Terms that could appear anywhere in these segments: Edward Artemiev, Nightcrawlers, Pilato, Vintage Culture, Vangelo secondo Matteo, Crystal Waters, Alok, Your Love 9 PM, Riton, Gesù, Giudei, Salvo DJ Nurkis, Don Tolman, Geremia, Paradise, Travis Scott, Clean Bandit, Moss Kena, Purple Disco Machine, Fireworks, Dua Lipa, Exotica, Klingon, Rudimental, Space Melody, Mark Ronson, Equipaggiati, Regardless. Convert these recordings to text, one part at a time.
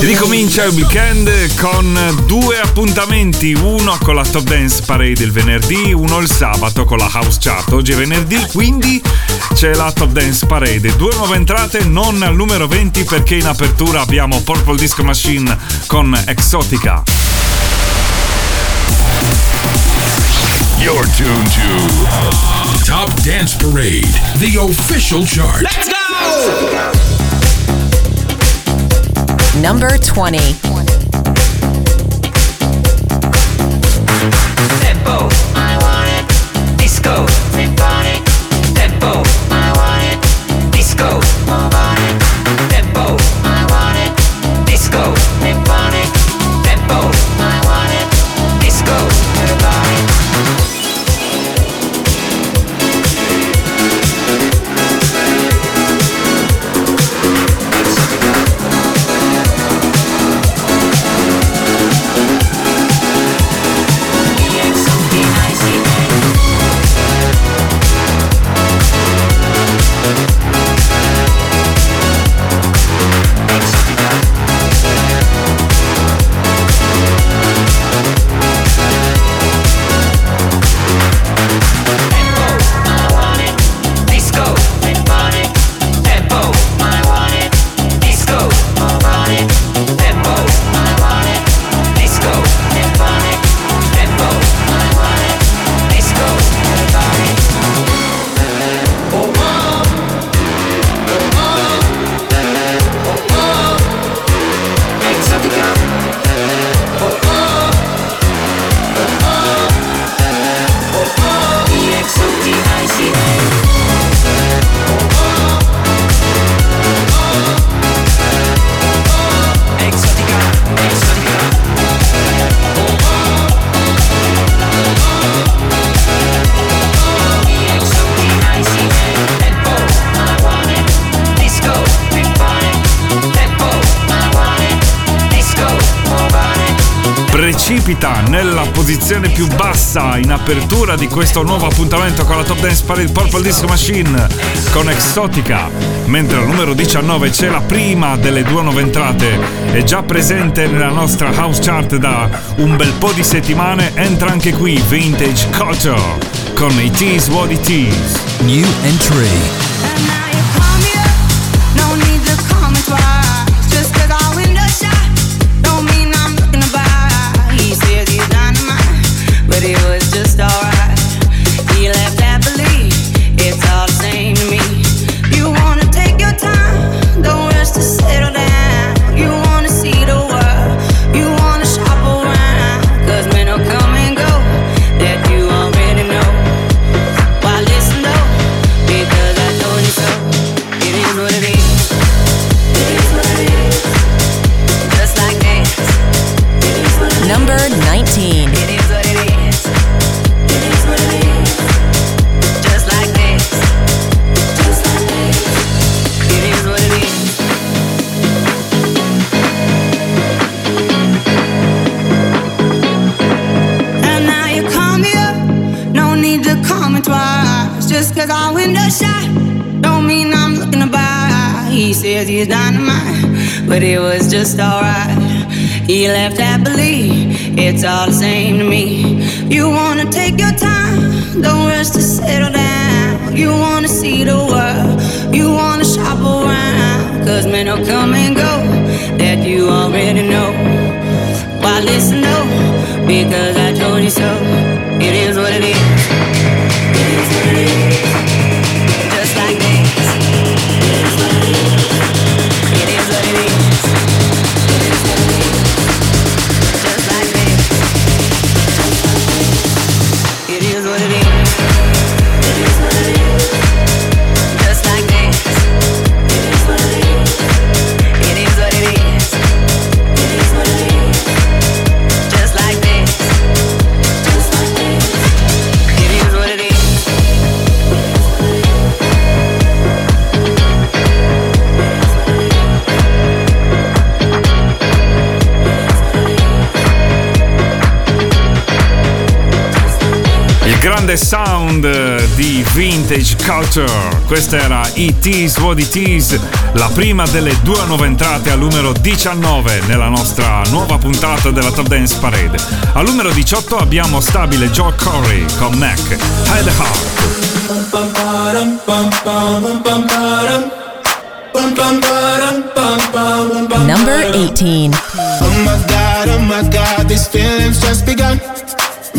Ricomincia il weekend con due appuntamenti, uno con la Top Dance Parade il venerdì, uno il sabato con la House Chart. Oggi è venerdì, quindi c'è la Top Dance Parade, due nuove entrate, non al numero 20 perché in apertura abbiamo Purple Disco Machine con Exotica. You're tuned to Top Dance Parade, the official chart. Let's go! Number 20. Tempo, I want it. Disco, symphonic. Tempo, I want it. Disco, harmonic. Tempo, I want it. Disco, symphonic. Tempo, I want it. Disco, harmonic. Nella posizione più bassa in apertura di questo nuovo appuntamento con la Top Dance Parade, Purple Disco Machine con Exotica, mentre al numero 19 c'è la prima delle due nuove entrate, è già presente nella nostra house chart da un bel po' di settimane, entra anche qui Vintage Culture con It Is What It Is. New entry. He's dynamite, but it was just alright. He left happily, it's all the same to me. You wanna take your time, don't rush to settle down. You wanna see the world, you wanna shop around. Cause men will come and go, that you already know. Why listen though, because I told you so. It is what it is, it is what it is. Just like that. It is what it is. It is what it is. grande sound di Vintage Culture. Questa era It Is What It Is, la prima delle due nuove entrate al numero 19 nella nostra nuova puntata della Top Dance Parade. Al numero 18 abbiamo stabile Joe Corey con Mac Head Heart. Number 18. Oh my God, these feelings just begun. I'm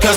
'Cause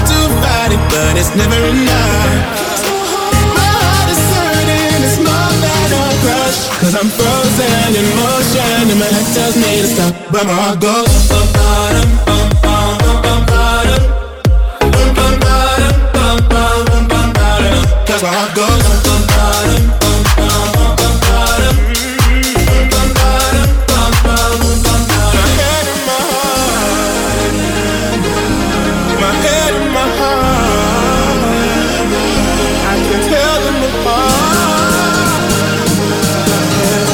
to fight it, but it's never enough. My heart is hurting, it's more than a crush. 'Cause I'm frozen in motion and my head tells me to stop, but my heart goes bum bottom, bum bum bum bottom, bum bum bottom, bum bum bum bum bottom. 'Cause my heart goes bum bottom, bum bum bum bottom, bum bum bottom, bum bum bum bottom. My head and my heart, my head and my heart, I can tell them apart.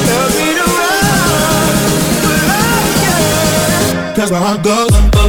Tell me to run, but I can't. 'Cause my heart goes bum bum bottom.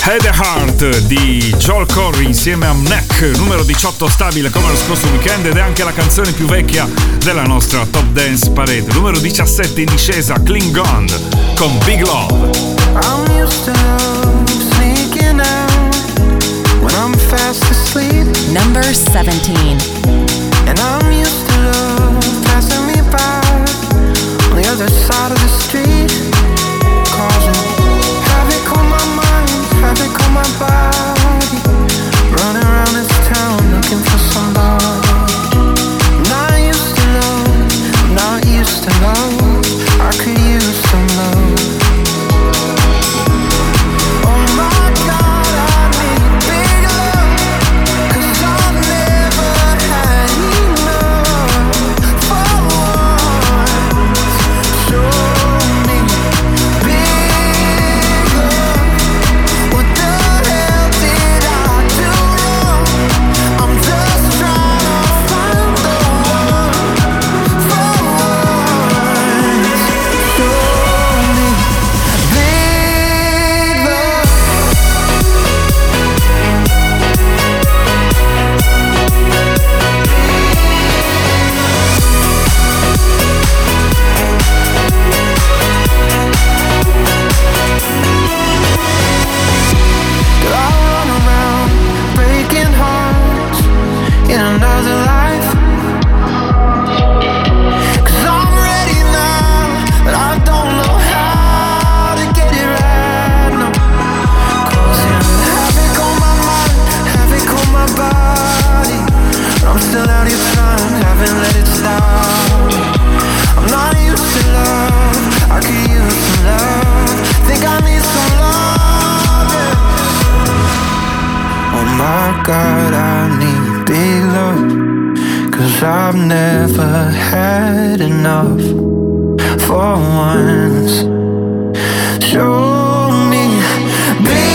Head and Heart di Joel Corey insieme a Neck, numero 18 stabile come lo scorso weekend, ed è anche la canzone più vecchia della nostra Top Dance Parade. Numero 17 in discesa, Klingon con Big Love. I'm used to sneaking out when I'm fast asleep. Number 17. And I'm used to love passing me by on the other side of the street, causing havoc on my body, running around this town looking for somebody. I'm not used to love, I'm not used to love, I could use some love. Oh my God, I need big love, 'cause I've never had enough for once. Show me big love.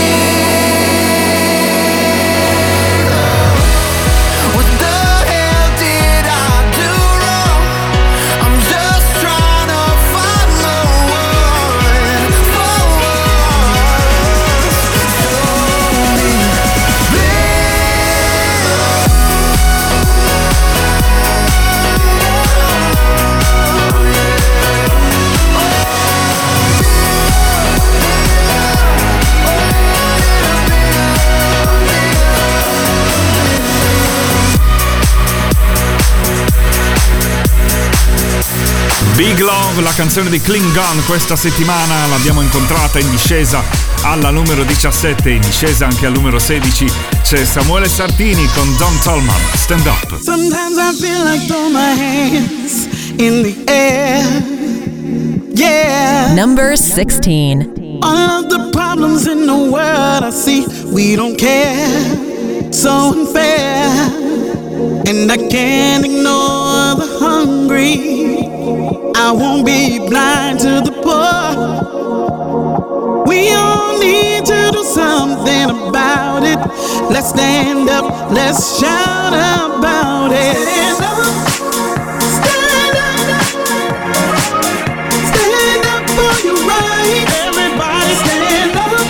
Big Love, la canzone di Klingon, questa settimana l'abbiamo incontrata in discesa alla numero 17, in discesa anche al numero 16 c'è Samuele Sardini con Don Tolman, Stand Up. Sometimes I feel like throwing my hands in the air, yeah. Number 16. All of the problems in the world I see, we don't care, so unfair. And I can't ignore the hungry, I won't be blind to the poor. We all need to do something about it. Let's stand up, let's shout about it. Stand up, stand up, stand up for your right. Everybody stand up,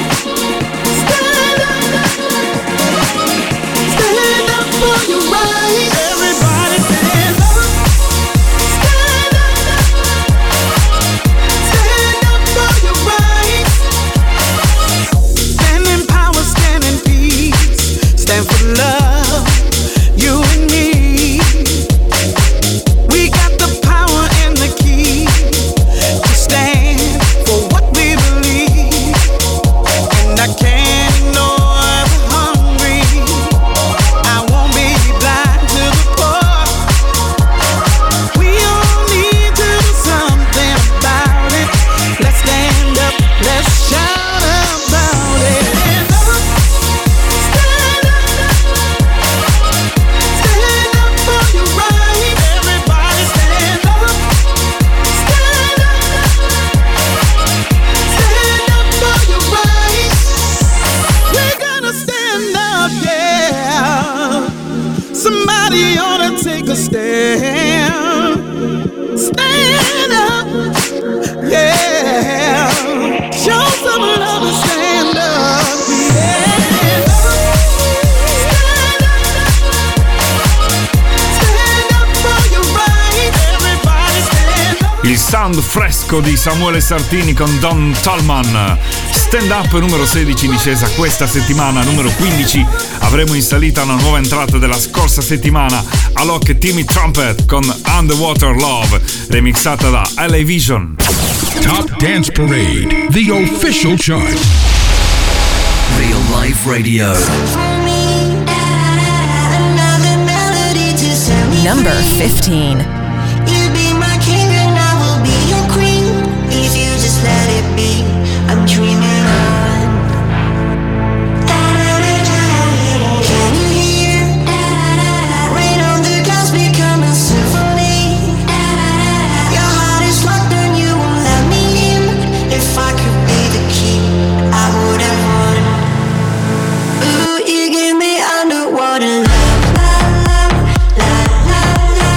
stand up, stand up for your right. Everybody stand up. Love, you and me, we got the power and the key to stand for what we believe. And I can't ignore the hungry, I won't be blind to the poor. We all need to do something about it. Let's stand up, let's shout about it. Stand, stand up, yeah. Show some love and stand up, yeah. Stand up for your right, everybody stand up. Il sound fresco di Samuele Sardini con Don Tolman. Stand Up numero 16 in discesa questa settimana, numero 15 avremo in salita una nuova entrata della scorsa settimana, Alok e Timmy Trumpet con Underwater Love, remixata da LA Vision. Top Dance Parade, the official chart. Real Life Radio. Number 15. Water love, la la la la la.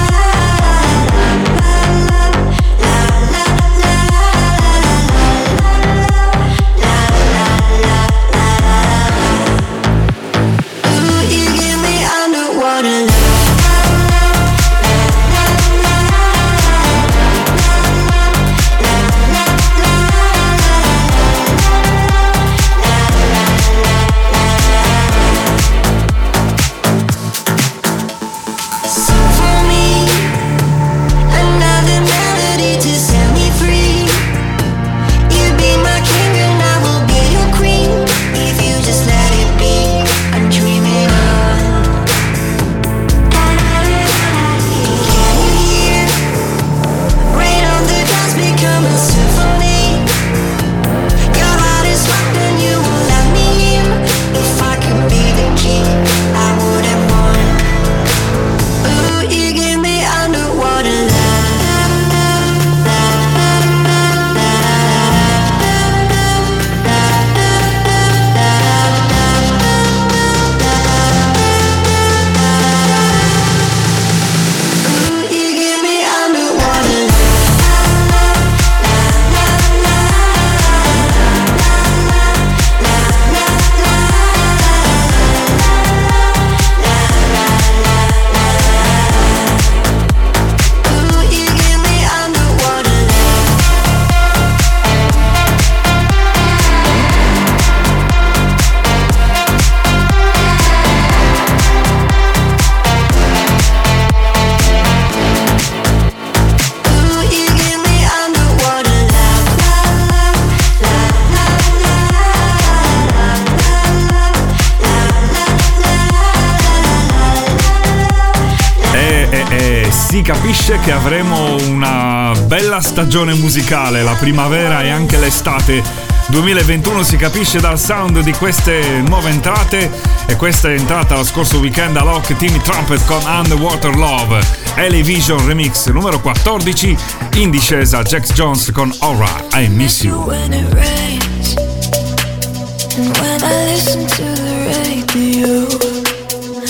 capisce che avremo una bella stagione musicale, la primavera e anche l'estate 2021 si capisce dal sound di queste nuove entrate, e questa è entrata lo scorso weekend Alok, Timmy Trumpet con Underwater Love, LA Vision Remix numero 14, in discesa Jax Jones con Aura, I Miss You.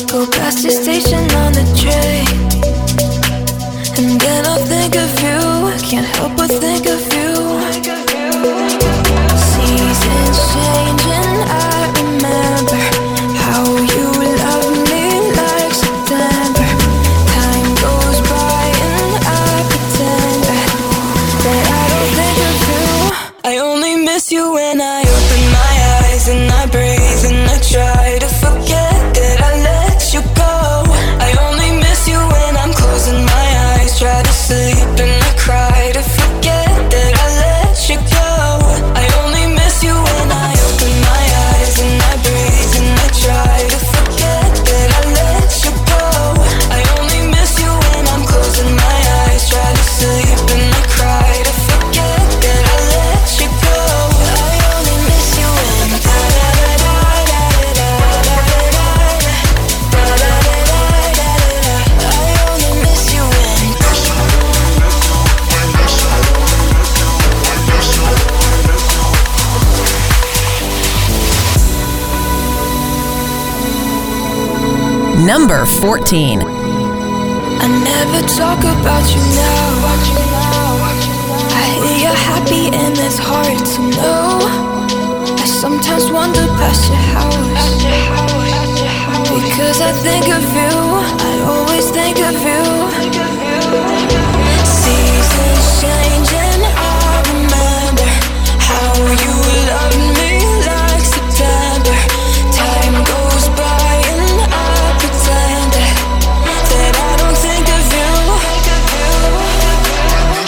Go past your station on the train, and then I'll think of you. I can't help but think of you. Seasons change and I remember how you loved me like September. Time goes by and I pretend that I don't think of you. I only miss you when I open my eyes and I breathe and I try to forget. Sleep and I cry to forget that I let you go. I only miss you when I open my eyes and I breathe and I try to forget that I let you go. I only miss you when I'm closing my eyes, try to sleep and I cry to forget that I let you go. I only miss you when Number 14. I never talk about you now. I hear you're happy and it's hard to know. I sometimes wander past your house, because I think of you, I always think of you. Seasons change and I remember how you loved me like September. Time goes by.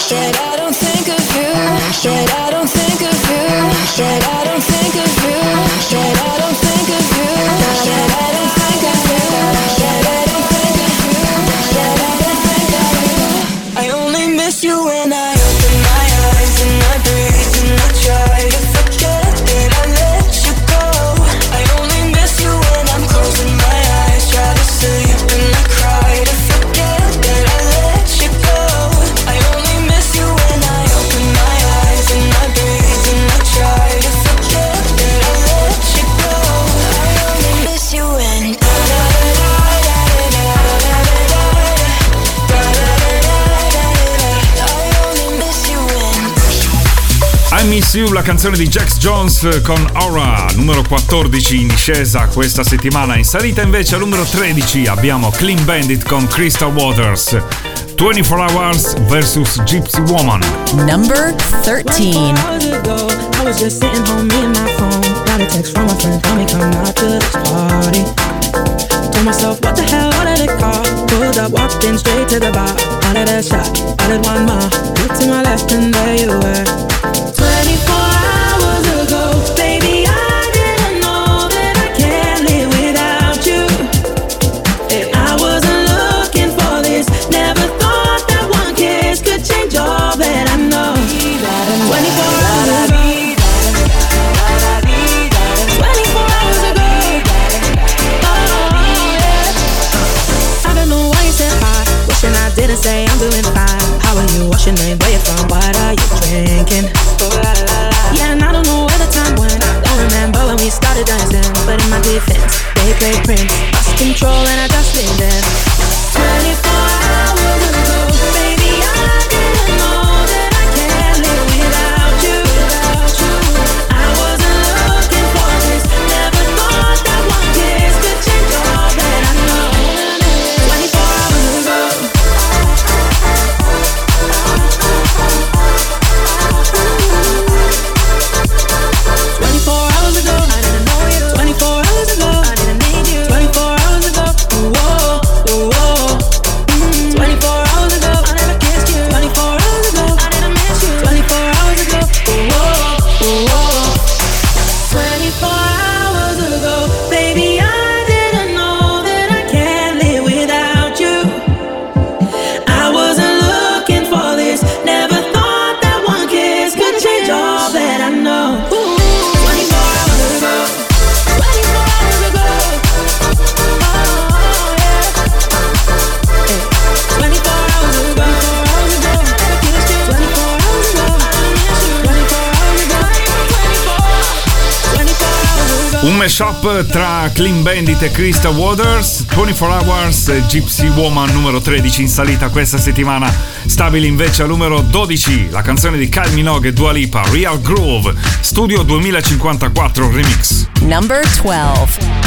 That I don't think of you, that I don't think of you, that I don't think of you, that I don't think of you, that I don't think of you, that I don't think of you, that I don't think of you. I only miss you when I open my eyes and I breathe and I try to forget that I let you go. I only miss you when I'm closing my eyes, try to sleep and I cry to forget that I let you go. I Miss You, la canzone di Jax Jones con Aura, numero 14 in discesa questa settimana. In salita invece al numero 13 abbiamo Clean Bandit con Crystal Waters, 24 Hours vs Gypsy Woman. Number 13. I was just sitting home, me and my phone. Got a text from a friend, tell me come out to this party. Told myself, what the hell, out of the car. Pulled up, walked in straight to the bar. Out of that shot, out of one more. Looked to my left and there you were. 24 hours ago, baby. Didn't say I'm doing fine. How are you? What's your name? Where you from? What are you drinking? Yeah, and I don't know where the time went. Don't remember when we started dancing. But in my defense, they played Prince. Lost control and I just leaned in. 24 hours ago, baby, I didn't know that I can't live without you. I wasn't looking for this. Never thought that one kiss could change all that I know. 24 hours ago. Whoa, whoa, whoa. Un mashup tra Clean Bandit e Crystal Waters. 24 Hours, Gypsy Woman numero 13 in salita questa settimana. Stabile invece al numero 12 la canzone di Kylie Minogue e Dua Lipa, Real Groove, Studio 2054 Remix. Number 12.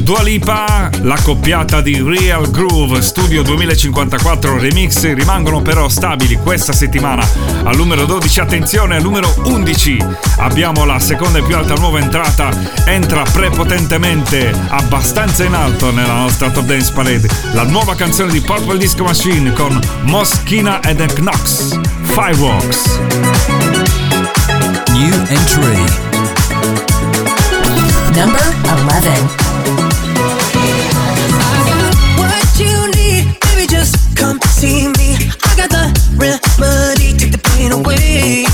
Dua Lipa, la coppiata di Real Groove Studio 2054 Remix, rimangono però stabili questa settimana. Al numero 12, attenzione, al numero 11 abbiamo la seconda e più alta nuova entrata, entra prepotentemente abbastanza in alto nella nostra Top Dance Parade, la nuova canzone di Purple Disco Machine con Moss Kena ed Epnox, Fireworks. New entry Number 11. See me, I got the remedy, take the pain away.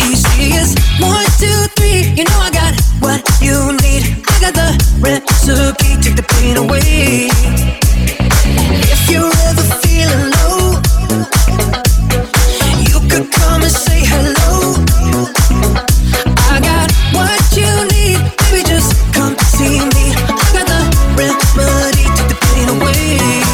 Easy is 1, 2, 3, you know I got what you need. I got the recipe, take the pain away. If you're ever feeling low, you could come and say hello. I got what you need, baby, just come see me. I got the remedy, take the pain away.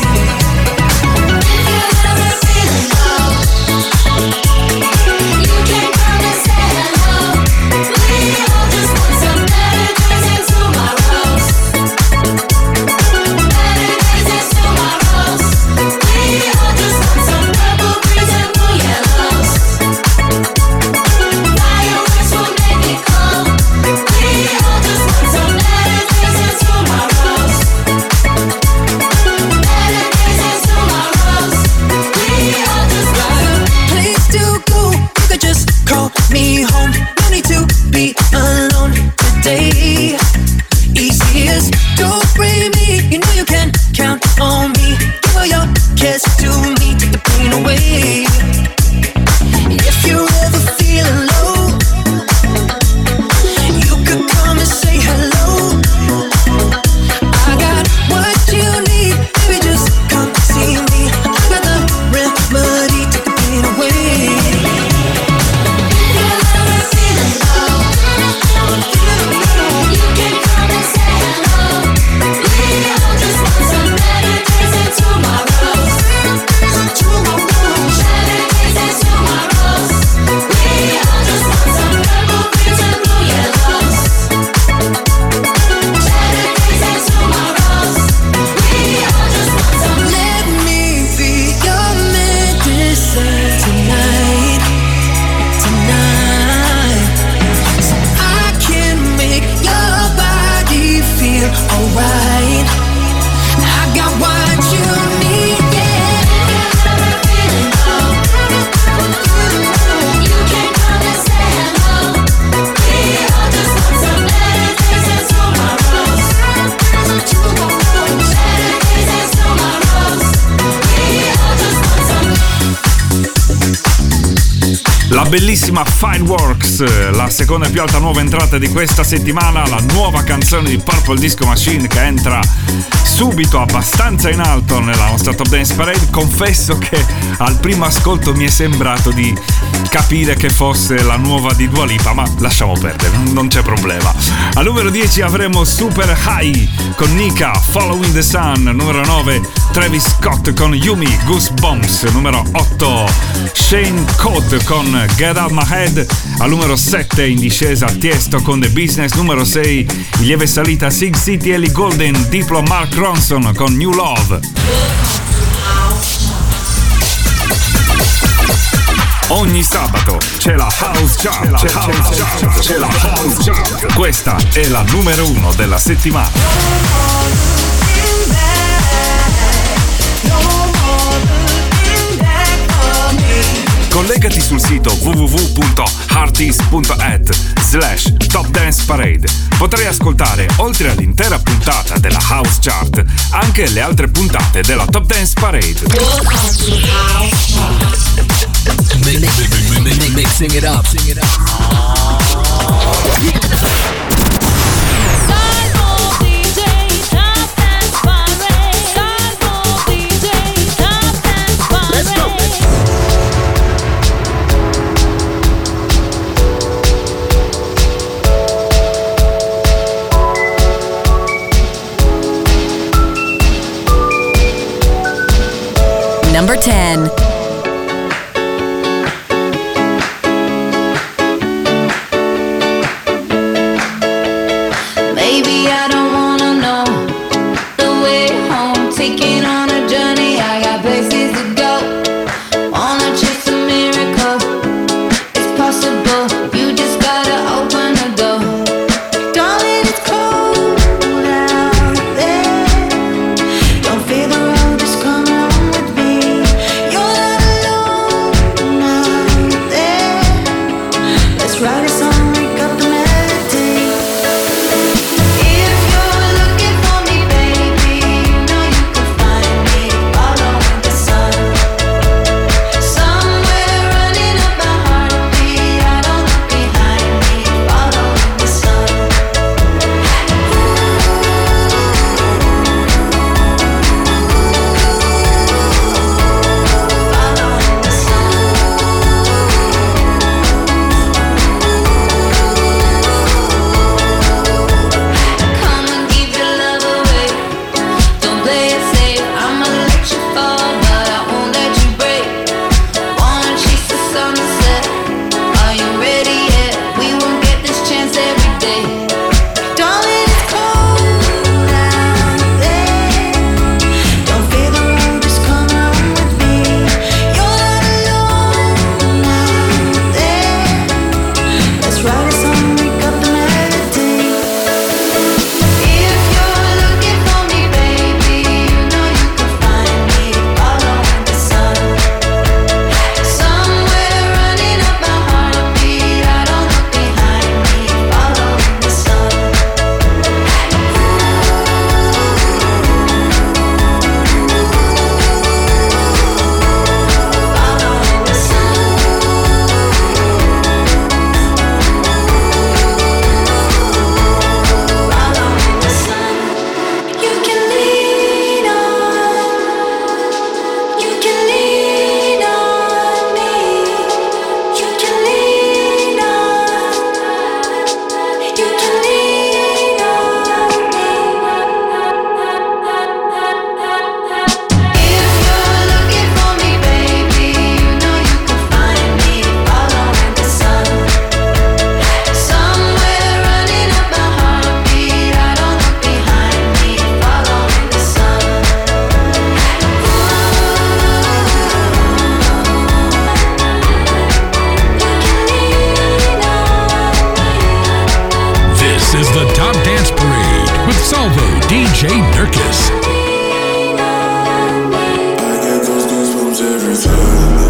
bellissima Fireworks, la seconda più alta nuova entrata di questa settimana, la nuova canzone di Purple Disco Machine che entra subito abbastanza in alto nella nostra Top Dance Parade. Confesso che al primo ascolto mi è sembrato di capire che fosse la nuova di Dua Lipa, ma lasciamo perdere, non c'è problema. Al numero 10 avremo Super High con Nika, Following the Sun. Numero 9 Travis Scott con Yumi, Goosebumps. Numero 8 Shane Code con Get Out My Head. Al numero 7 in discesa Tiesto con The Business. Numero 6 in lieve salita Sig City, Ellie Golden, Diplo, Mark Ronson con New Love. Ogni sabato c'è la House Chart, c'è la House Chart. Questa è la numero 1 della settimana. Collegati sul sito www.heartis.at/topdanceparade. Potrai ascoltare, oltre all'intera puntata della House Chart, anche le altre puntate della Top Dance Parade. Mixing it up. Number 10. Maybe I don't wanna know the way home, taking on a journey, I got places to go, wanna chase a miracle, it's possible, you just gotta open the door, darling it's cold out there, don't fear the road, just come along with me, you're not alone out there, let's ride a song, make up the melody, if you're looking for me baby, know you can find me, following the sun, somewhere running up my heartbeat, I don't look behind me, following the sun. Come and give your love away. Don't play it safe. I'ma let you fall, but I won't let you break. Wanna chase the sunset? Are you ready yet? We won't get this chance every day. Darling, it's cold out there. Don't fear the road, just come along with me. You're not alone out there. Let's write a song, make up the melody. If you're looking for me, baby, you know you can find me, following the sun, somewhere running up my heartbeat, I don't look behind me, following the sun. You can lean on, you can lean on me, you can lean on, you can lean on me. If you're looking for me, baby, you know you can find me, following the sun, somewhere running up my heartbeat, I don't look behind me, following the sun. This is the Top Dance Parade with Salvo DJ Nurkis. I get those goosebumps every time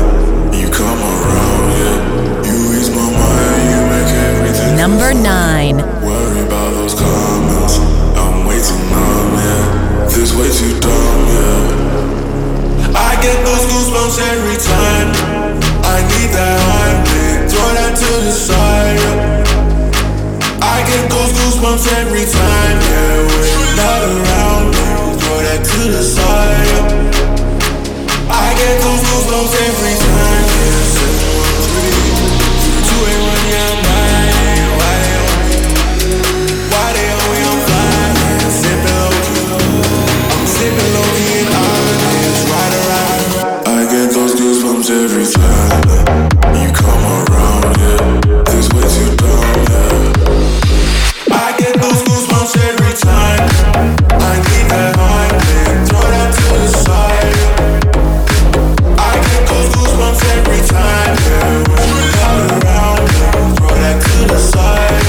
you come around, yeah. You ease my mind, you make everything Number 9. worry about those comments. I'm way too numb, yeah. This way too dumb, yeah. I get those goosebumps every time. I need that high, throw close every time that we're not around. Throw that to the side. I get those goosebumps every time. Every time you come around here, things way too down there. I get those goosebumps every time. I need that high thing, throw that to the side. I get those goosebumps every time. Yeah, when you're not around, throw that to the side.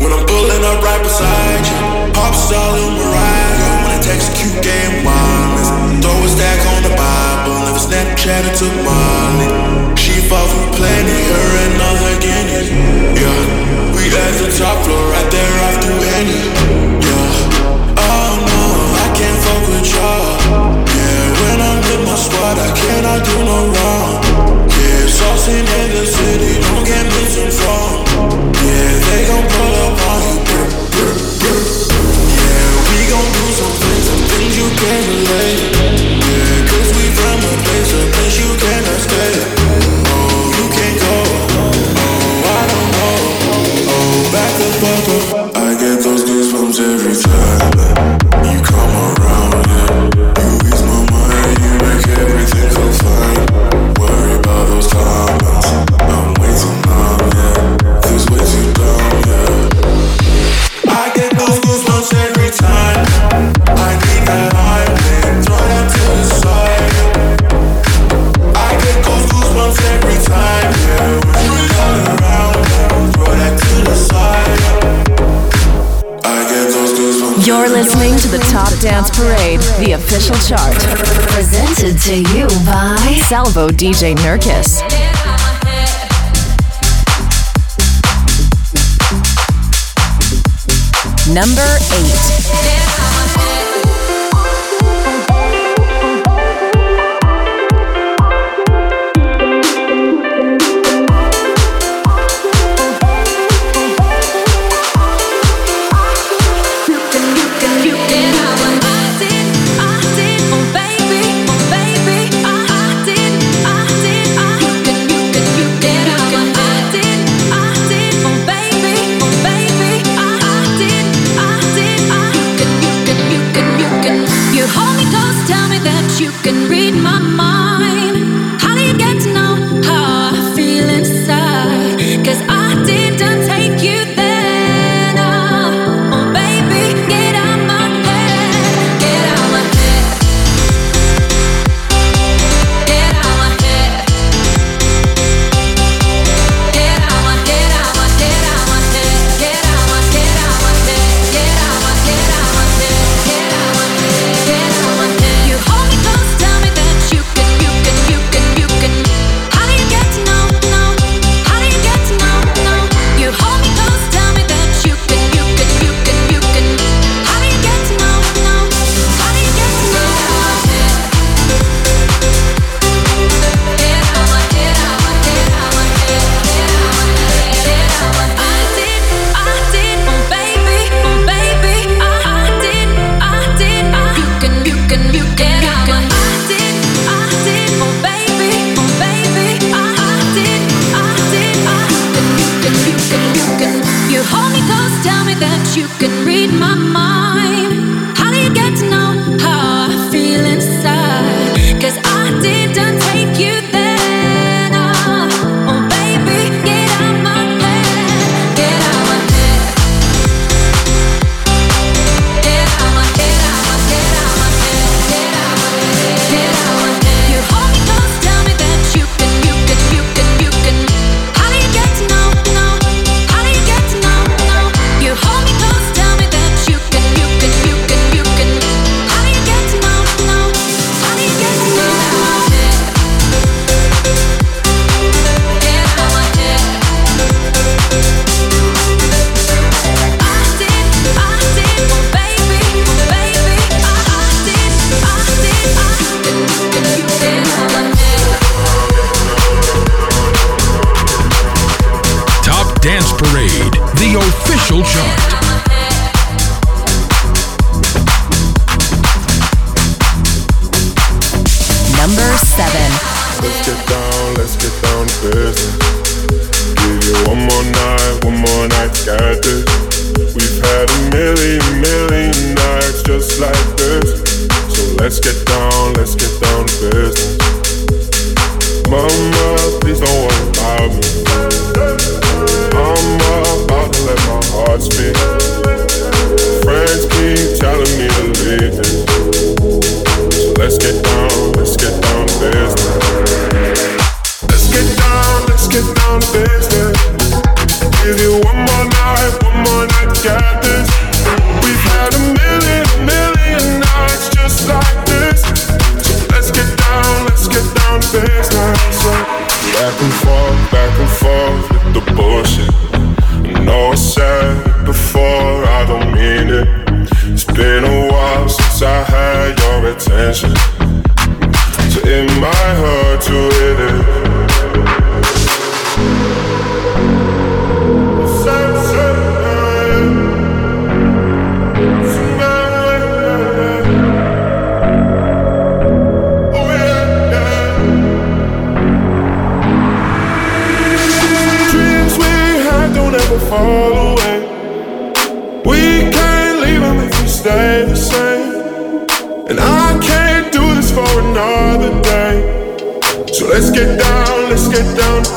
When I'm pulling up right beside you, pop star Lil Mariah. When I text cute game wireless, throw a stack on the Bible. Snapchat it to Molly. She fought for plenty, her and all her guineas. Yeah, we at the top floor, right there off the Henny. Yeah, oh no, I can't fuck with y'all. Yeah, when I'm with my squad, I cannot do no wrong. Yeah, saucing in the city, don't get misinformed. Yeah, they gon' pull up on you. Yeah, we gon' do some things you can't relate. Cause we from a place, a place you cannot stay. Oh, you can't go. Oh, I don't know. Oh, back the fuck up. I get those goosebumps every time you come around, yeah. You ease my mind, you make everything so fine. Worry about those comments, I'm way too numb, yeah. This way too dumb, yeah. I get those goosebumps every time. I need that high wind, throw that to the side. Every time, yeah, when you're not around, throw that to the side. I get those goosebumps. You're listening to the Top Dance Parade, the official chart. Presented to you by Salvo DJ Nurkis. Number 8. Parade, the official chart. Number 7. Let's get down to business. Give you one more night, got this. We've had a million nights just like this. So let's get down to business. Mama, please don't worry about me. I'm about to let my heart speak. Friends keep telling me to leave this. So let's get down to business. Let's get down to business. Give you one more night, got this. We've had a million nights just like this. So let's get down to business. Back and forth with the bullshit. I know I said it before, I don't mean it. It's been a while since I had your attention, so it might hurt to hit it. Dreams we had don't ever fall away. We can't leave them if we stay the same. And I can't do this for another day. So let's get down to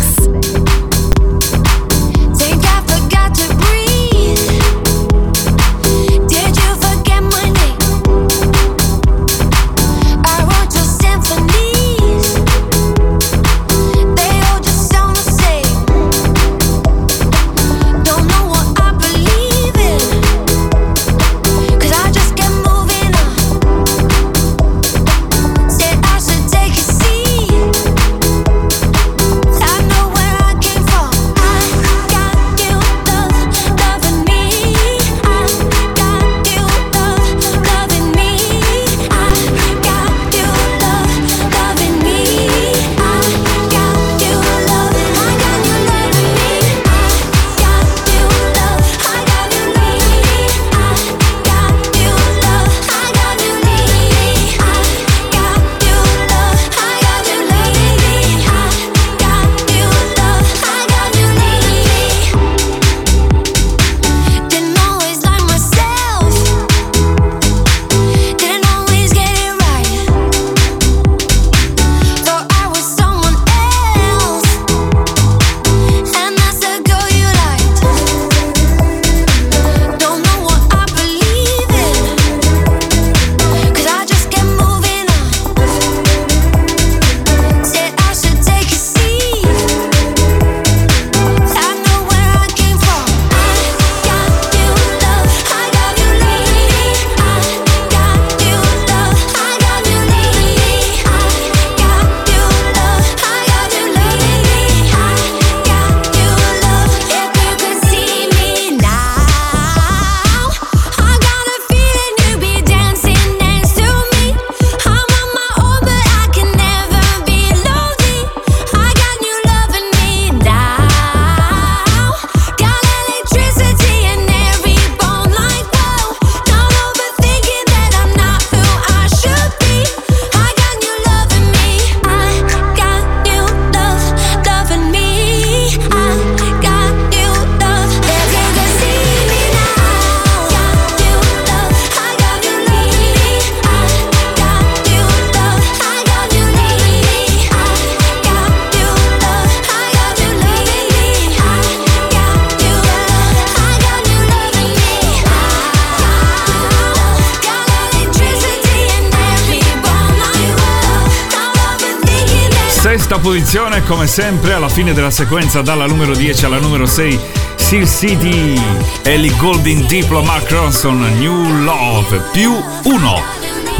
Sesta posizione, come sempre, alla fine della sequenza dalla numero 10 alla numero 6, Seal City, Ellie Goulding, Diplo, Mark Ronson, New Love, +1.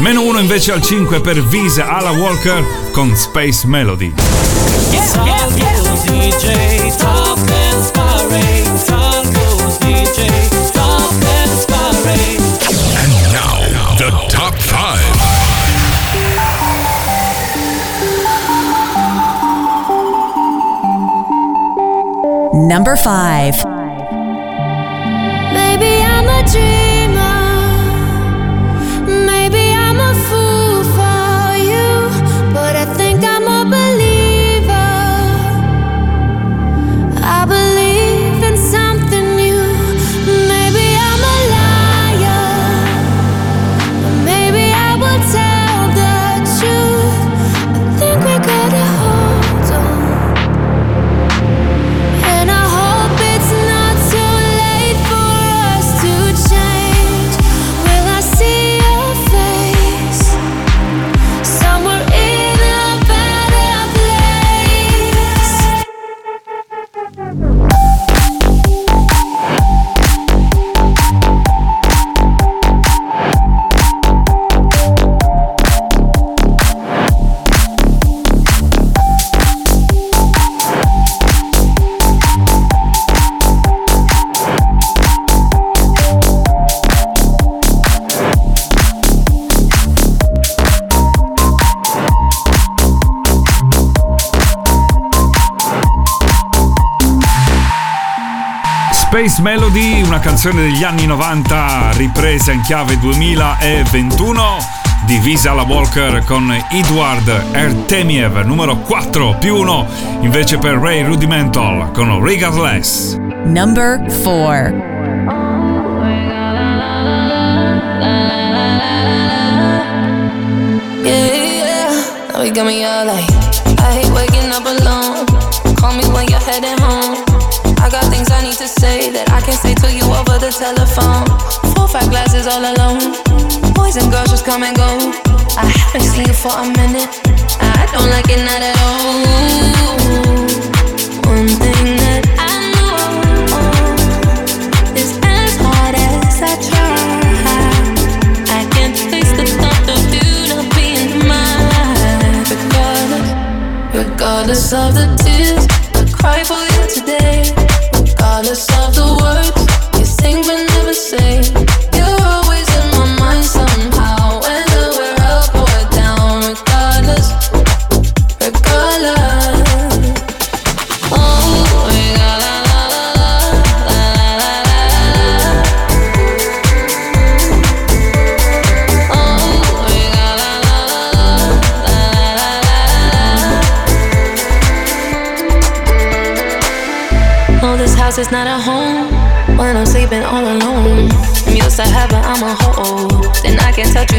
-1 invece al 5 per Visa, Ala Walker con Space Melody. And now the top 5. Number 5. Maybe I'm a dreamer, maybe I'm a fool for you, but I think I'm a believer, I believe in something new. Maybe I'm a liar, but maybe I will tell the truth. I think we got a hold on, and I hope it's not too late for us to change. Will I see your face somewhere in a better place? Space Melody, una canzone degli anni 90 ripresa in chiave 2021, divisa alla Walker con Edward Artemiev, numero 4, +1, invece per Ray Rudimental con Regardless. Number 4. I got things I need to say that I can't say to you over the telephone. 4-5 glasses all alone. Boys and girls just come and go. I haven't seen you for a minute. I don't like it, not at all. One thing that I know is as hard as I try, I can't face the thought of you not being mine. Regardless of the tears I cry for you today, regardless of the words you sing but never say, you're always in my mind somehow, whether we're up or down. Regardless, regardless. Oh, it's not a home when I'm sleeping all alone. I'm used to heaven, I'm a hoe. Then I can touch you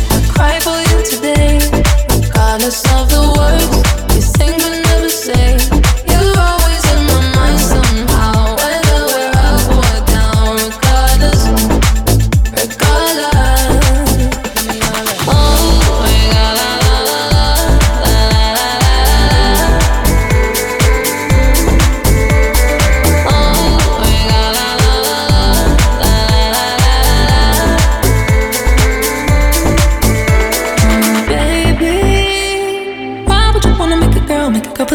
I cry for you today, regardless of the words you sing but never say, you're always in my mind somehow, whether we're up or down. Regardless, regardless. Oh, regardless.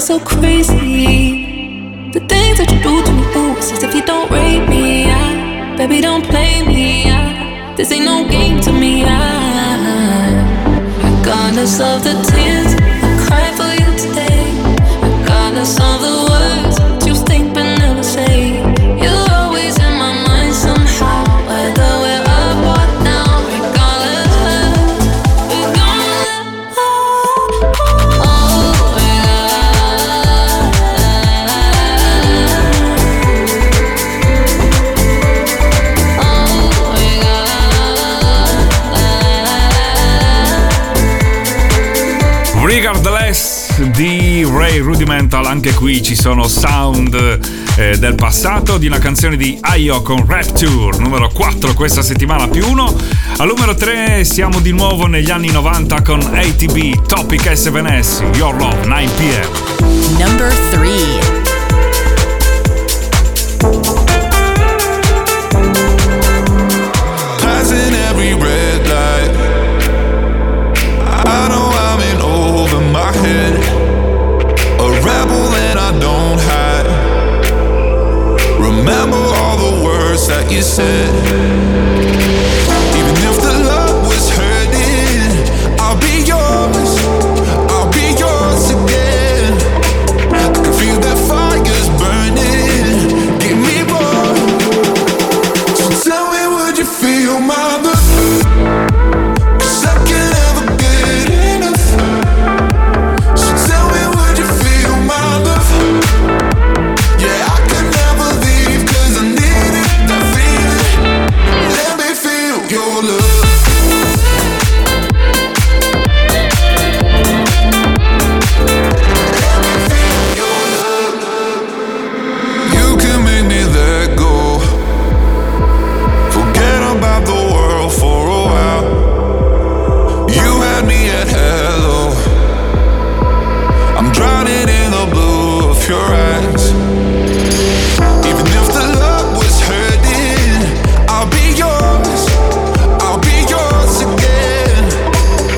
So crazy, the things that you do to me, ooh, it's as if you don't rape me, baby, don't play me, this ain't no game to me, regardless of the tears I cry for you today, regardless of the words you think but never say, you're always in my mind somehow, whether we're up or down. Regardless, regardless. di Ray Rudimental. Anche qui ci sono sound del passato, di una canzone di Ayo con Rapture, numero 4 questa settimana, più 1. Al numero 3 siamo di nuovo negli anni 90 con ATB, Topic e 7S, Your Love, 9 PM. Number 3. That you said, even if the love was hurting, I'll be yours again. I can feel that fire's burning, give me more. So tell me, would you feel my love? 'Cause I can never get enough. So tell me, would you feel my love? Yeah, I can never leave 'cause I need it. Let me feel your love. Let me feel your love. You can make me let go. Forget about the world for a while. You had me at hello. I'm drowning in the blue of your eyes. Even if the love was hurting, I'll be yours again.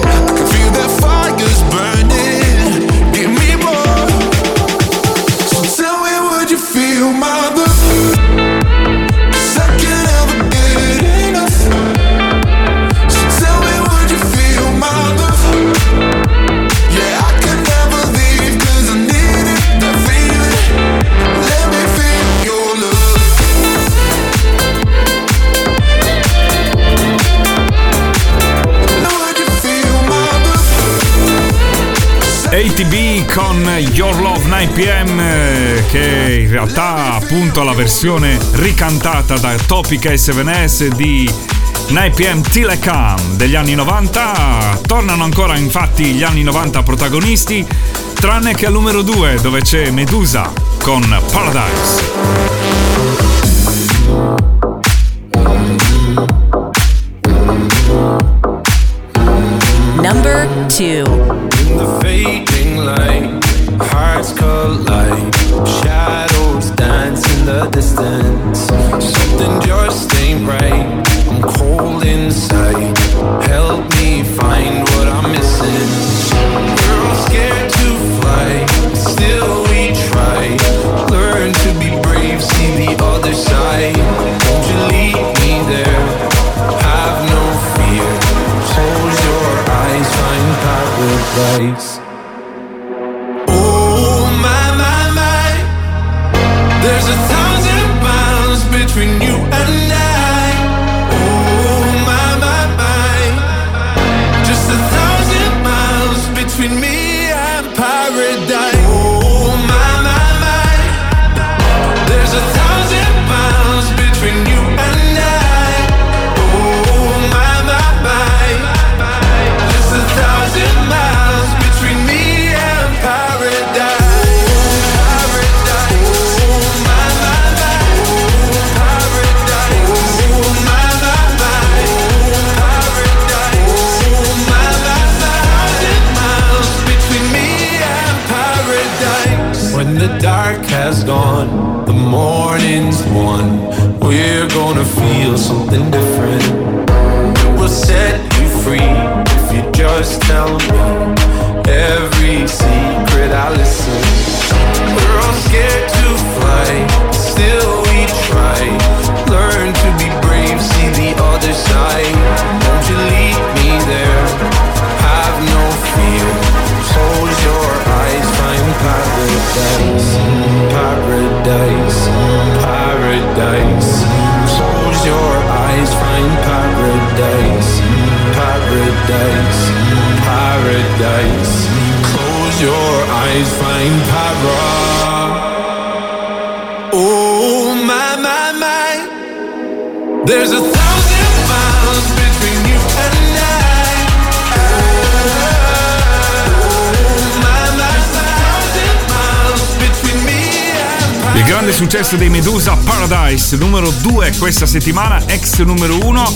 I can feel that fire's burning, give me more. So tell me, would you feel my love? 'Cause I can never get enough. So tell me, would you feel my love? Yeah, I can never leave 'cause I need it, that feeling. Let me feel your love. Would you feel my love? ATB con Your Love 9 PM, che in realtà appunto la versione ricantata da Topic e 7S di 9 PM Till I Come degli anni 90. Tornano ancora infatti gli anni 90 protagonisti, tranne che al numero 2 dove c'è Meduza con Paradise. Number 2. In the fading light, hearts collide, shadows dance in the distance. Something just ain't right, I'm cold inside. Help me find what I'm missing. We're all scared to fly, still we try. Learn to be brave, see the other side. Don't you leave me there, have no fear. Close your eyes, find paradise. Oh my, my, my. There's 1,000 miles between you and I. Oh my, my, my. Just 1,000 miles between me and paradise. Oh my, my, my. There's 1,000 miles between you and I. Oh my, my, my. Just 1,000 miles between me and paradise. Paradise. Oh my, my, my. Paradise. Oh my, my, my. Paradise. Oh my, my, my. 1,000 miles between me and paradise. When the dark has gone, the morning's won. We're gonna feel something different. We'll set you free if you just tell me every secret I listen. We're all scared to fly, still we try. Learn to be brave, see the other side. Don't you leave me there, have no fear. Close your eyes, find paradise. Paradise, paradise. Close your eyes, find paradise. Paradise, paradise. Close your eyes, find paradise. Oh my, my, my. There's 1,000 miles between you and I. Oh my, my, my. grande successo dei Meduza, Paradise, numero 2 questa settimana, ex numero 1,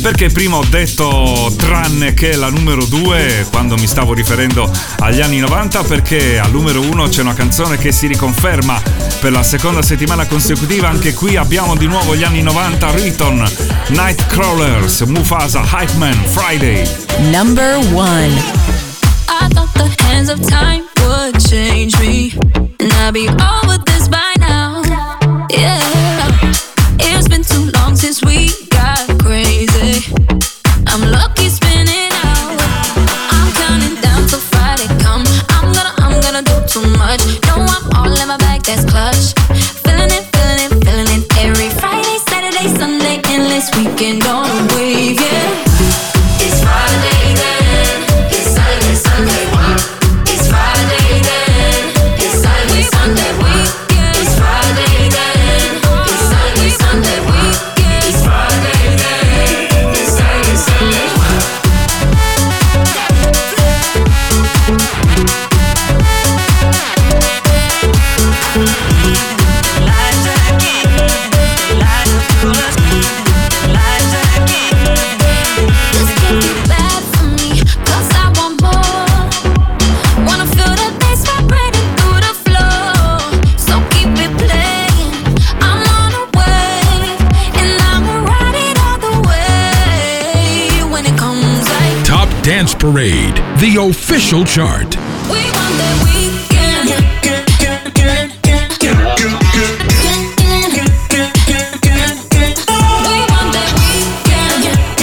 perché prima ho detto tranne che la numero 2 quando mi stavo riferendo agli anni 90, perché al numero 1 c'è una canzone che si riconferma per la seconda settimana consecutiva. Anche qui abbiamo di nuovo gli anni 90, Riton, Nightcrawlers, Mufasa, Hype Man, Friday. Number 1. I thought the hands of time would change me, and I'd be over this by now. Yeah, it's been too long since we got crazy. I'm lucky spinning out. I'm counting down till Friday come. I'm gonna do too much. No, I'm all in my bag, that's clutch. Feeling it. Every Friday, Saturday, Sunday, endless weekend on a wave. Yeah. Dance Parade, the official chart. We won the weekend. We won the weekend.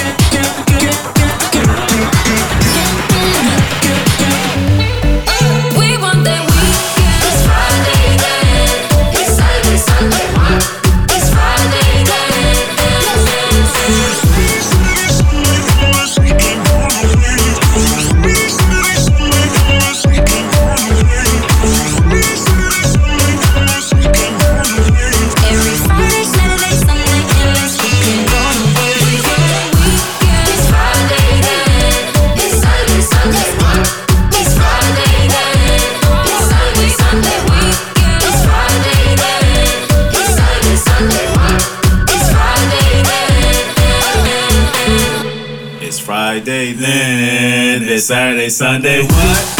It's Friday then. It's Saturday, Sunday. It's Friday then. Saturday, Sunday, what?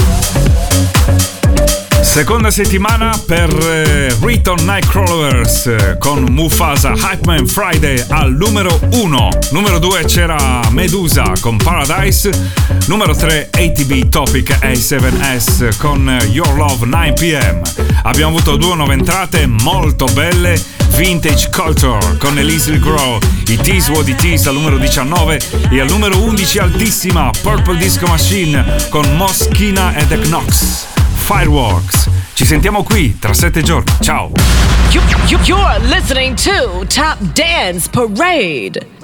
Seconda settimana per Riton, Nightcrawlers con Mufasa, Hype Man, Friday al numero 1. Numero 2 c'era Meduza con Paradise. Numero 3 ATB, Topic, A7S con Your Love, 9 PM. Abbiamo avuto due nuove entrate molto belle. Vintage Culture con Elise Grow, i Tease What It Is al numero 19, e al numero 11 altissima Purple Disco Machine con Moss Kena ed Epnox, Fireworks. Ci sentiamo qui tra 7 giorni. Ciao. You're listening to Top Dance Parade.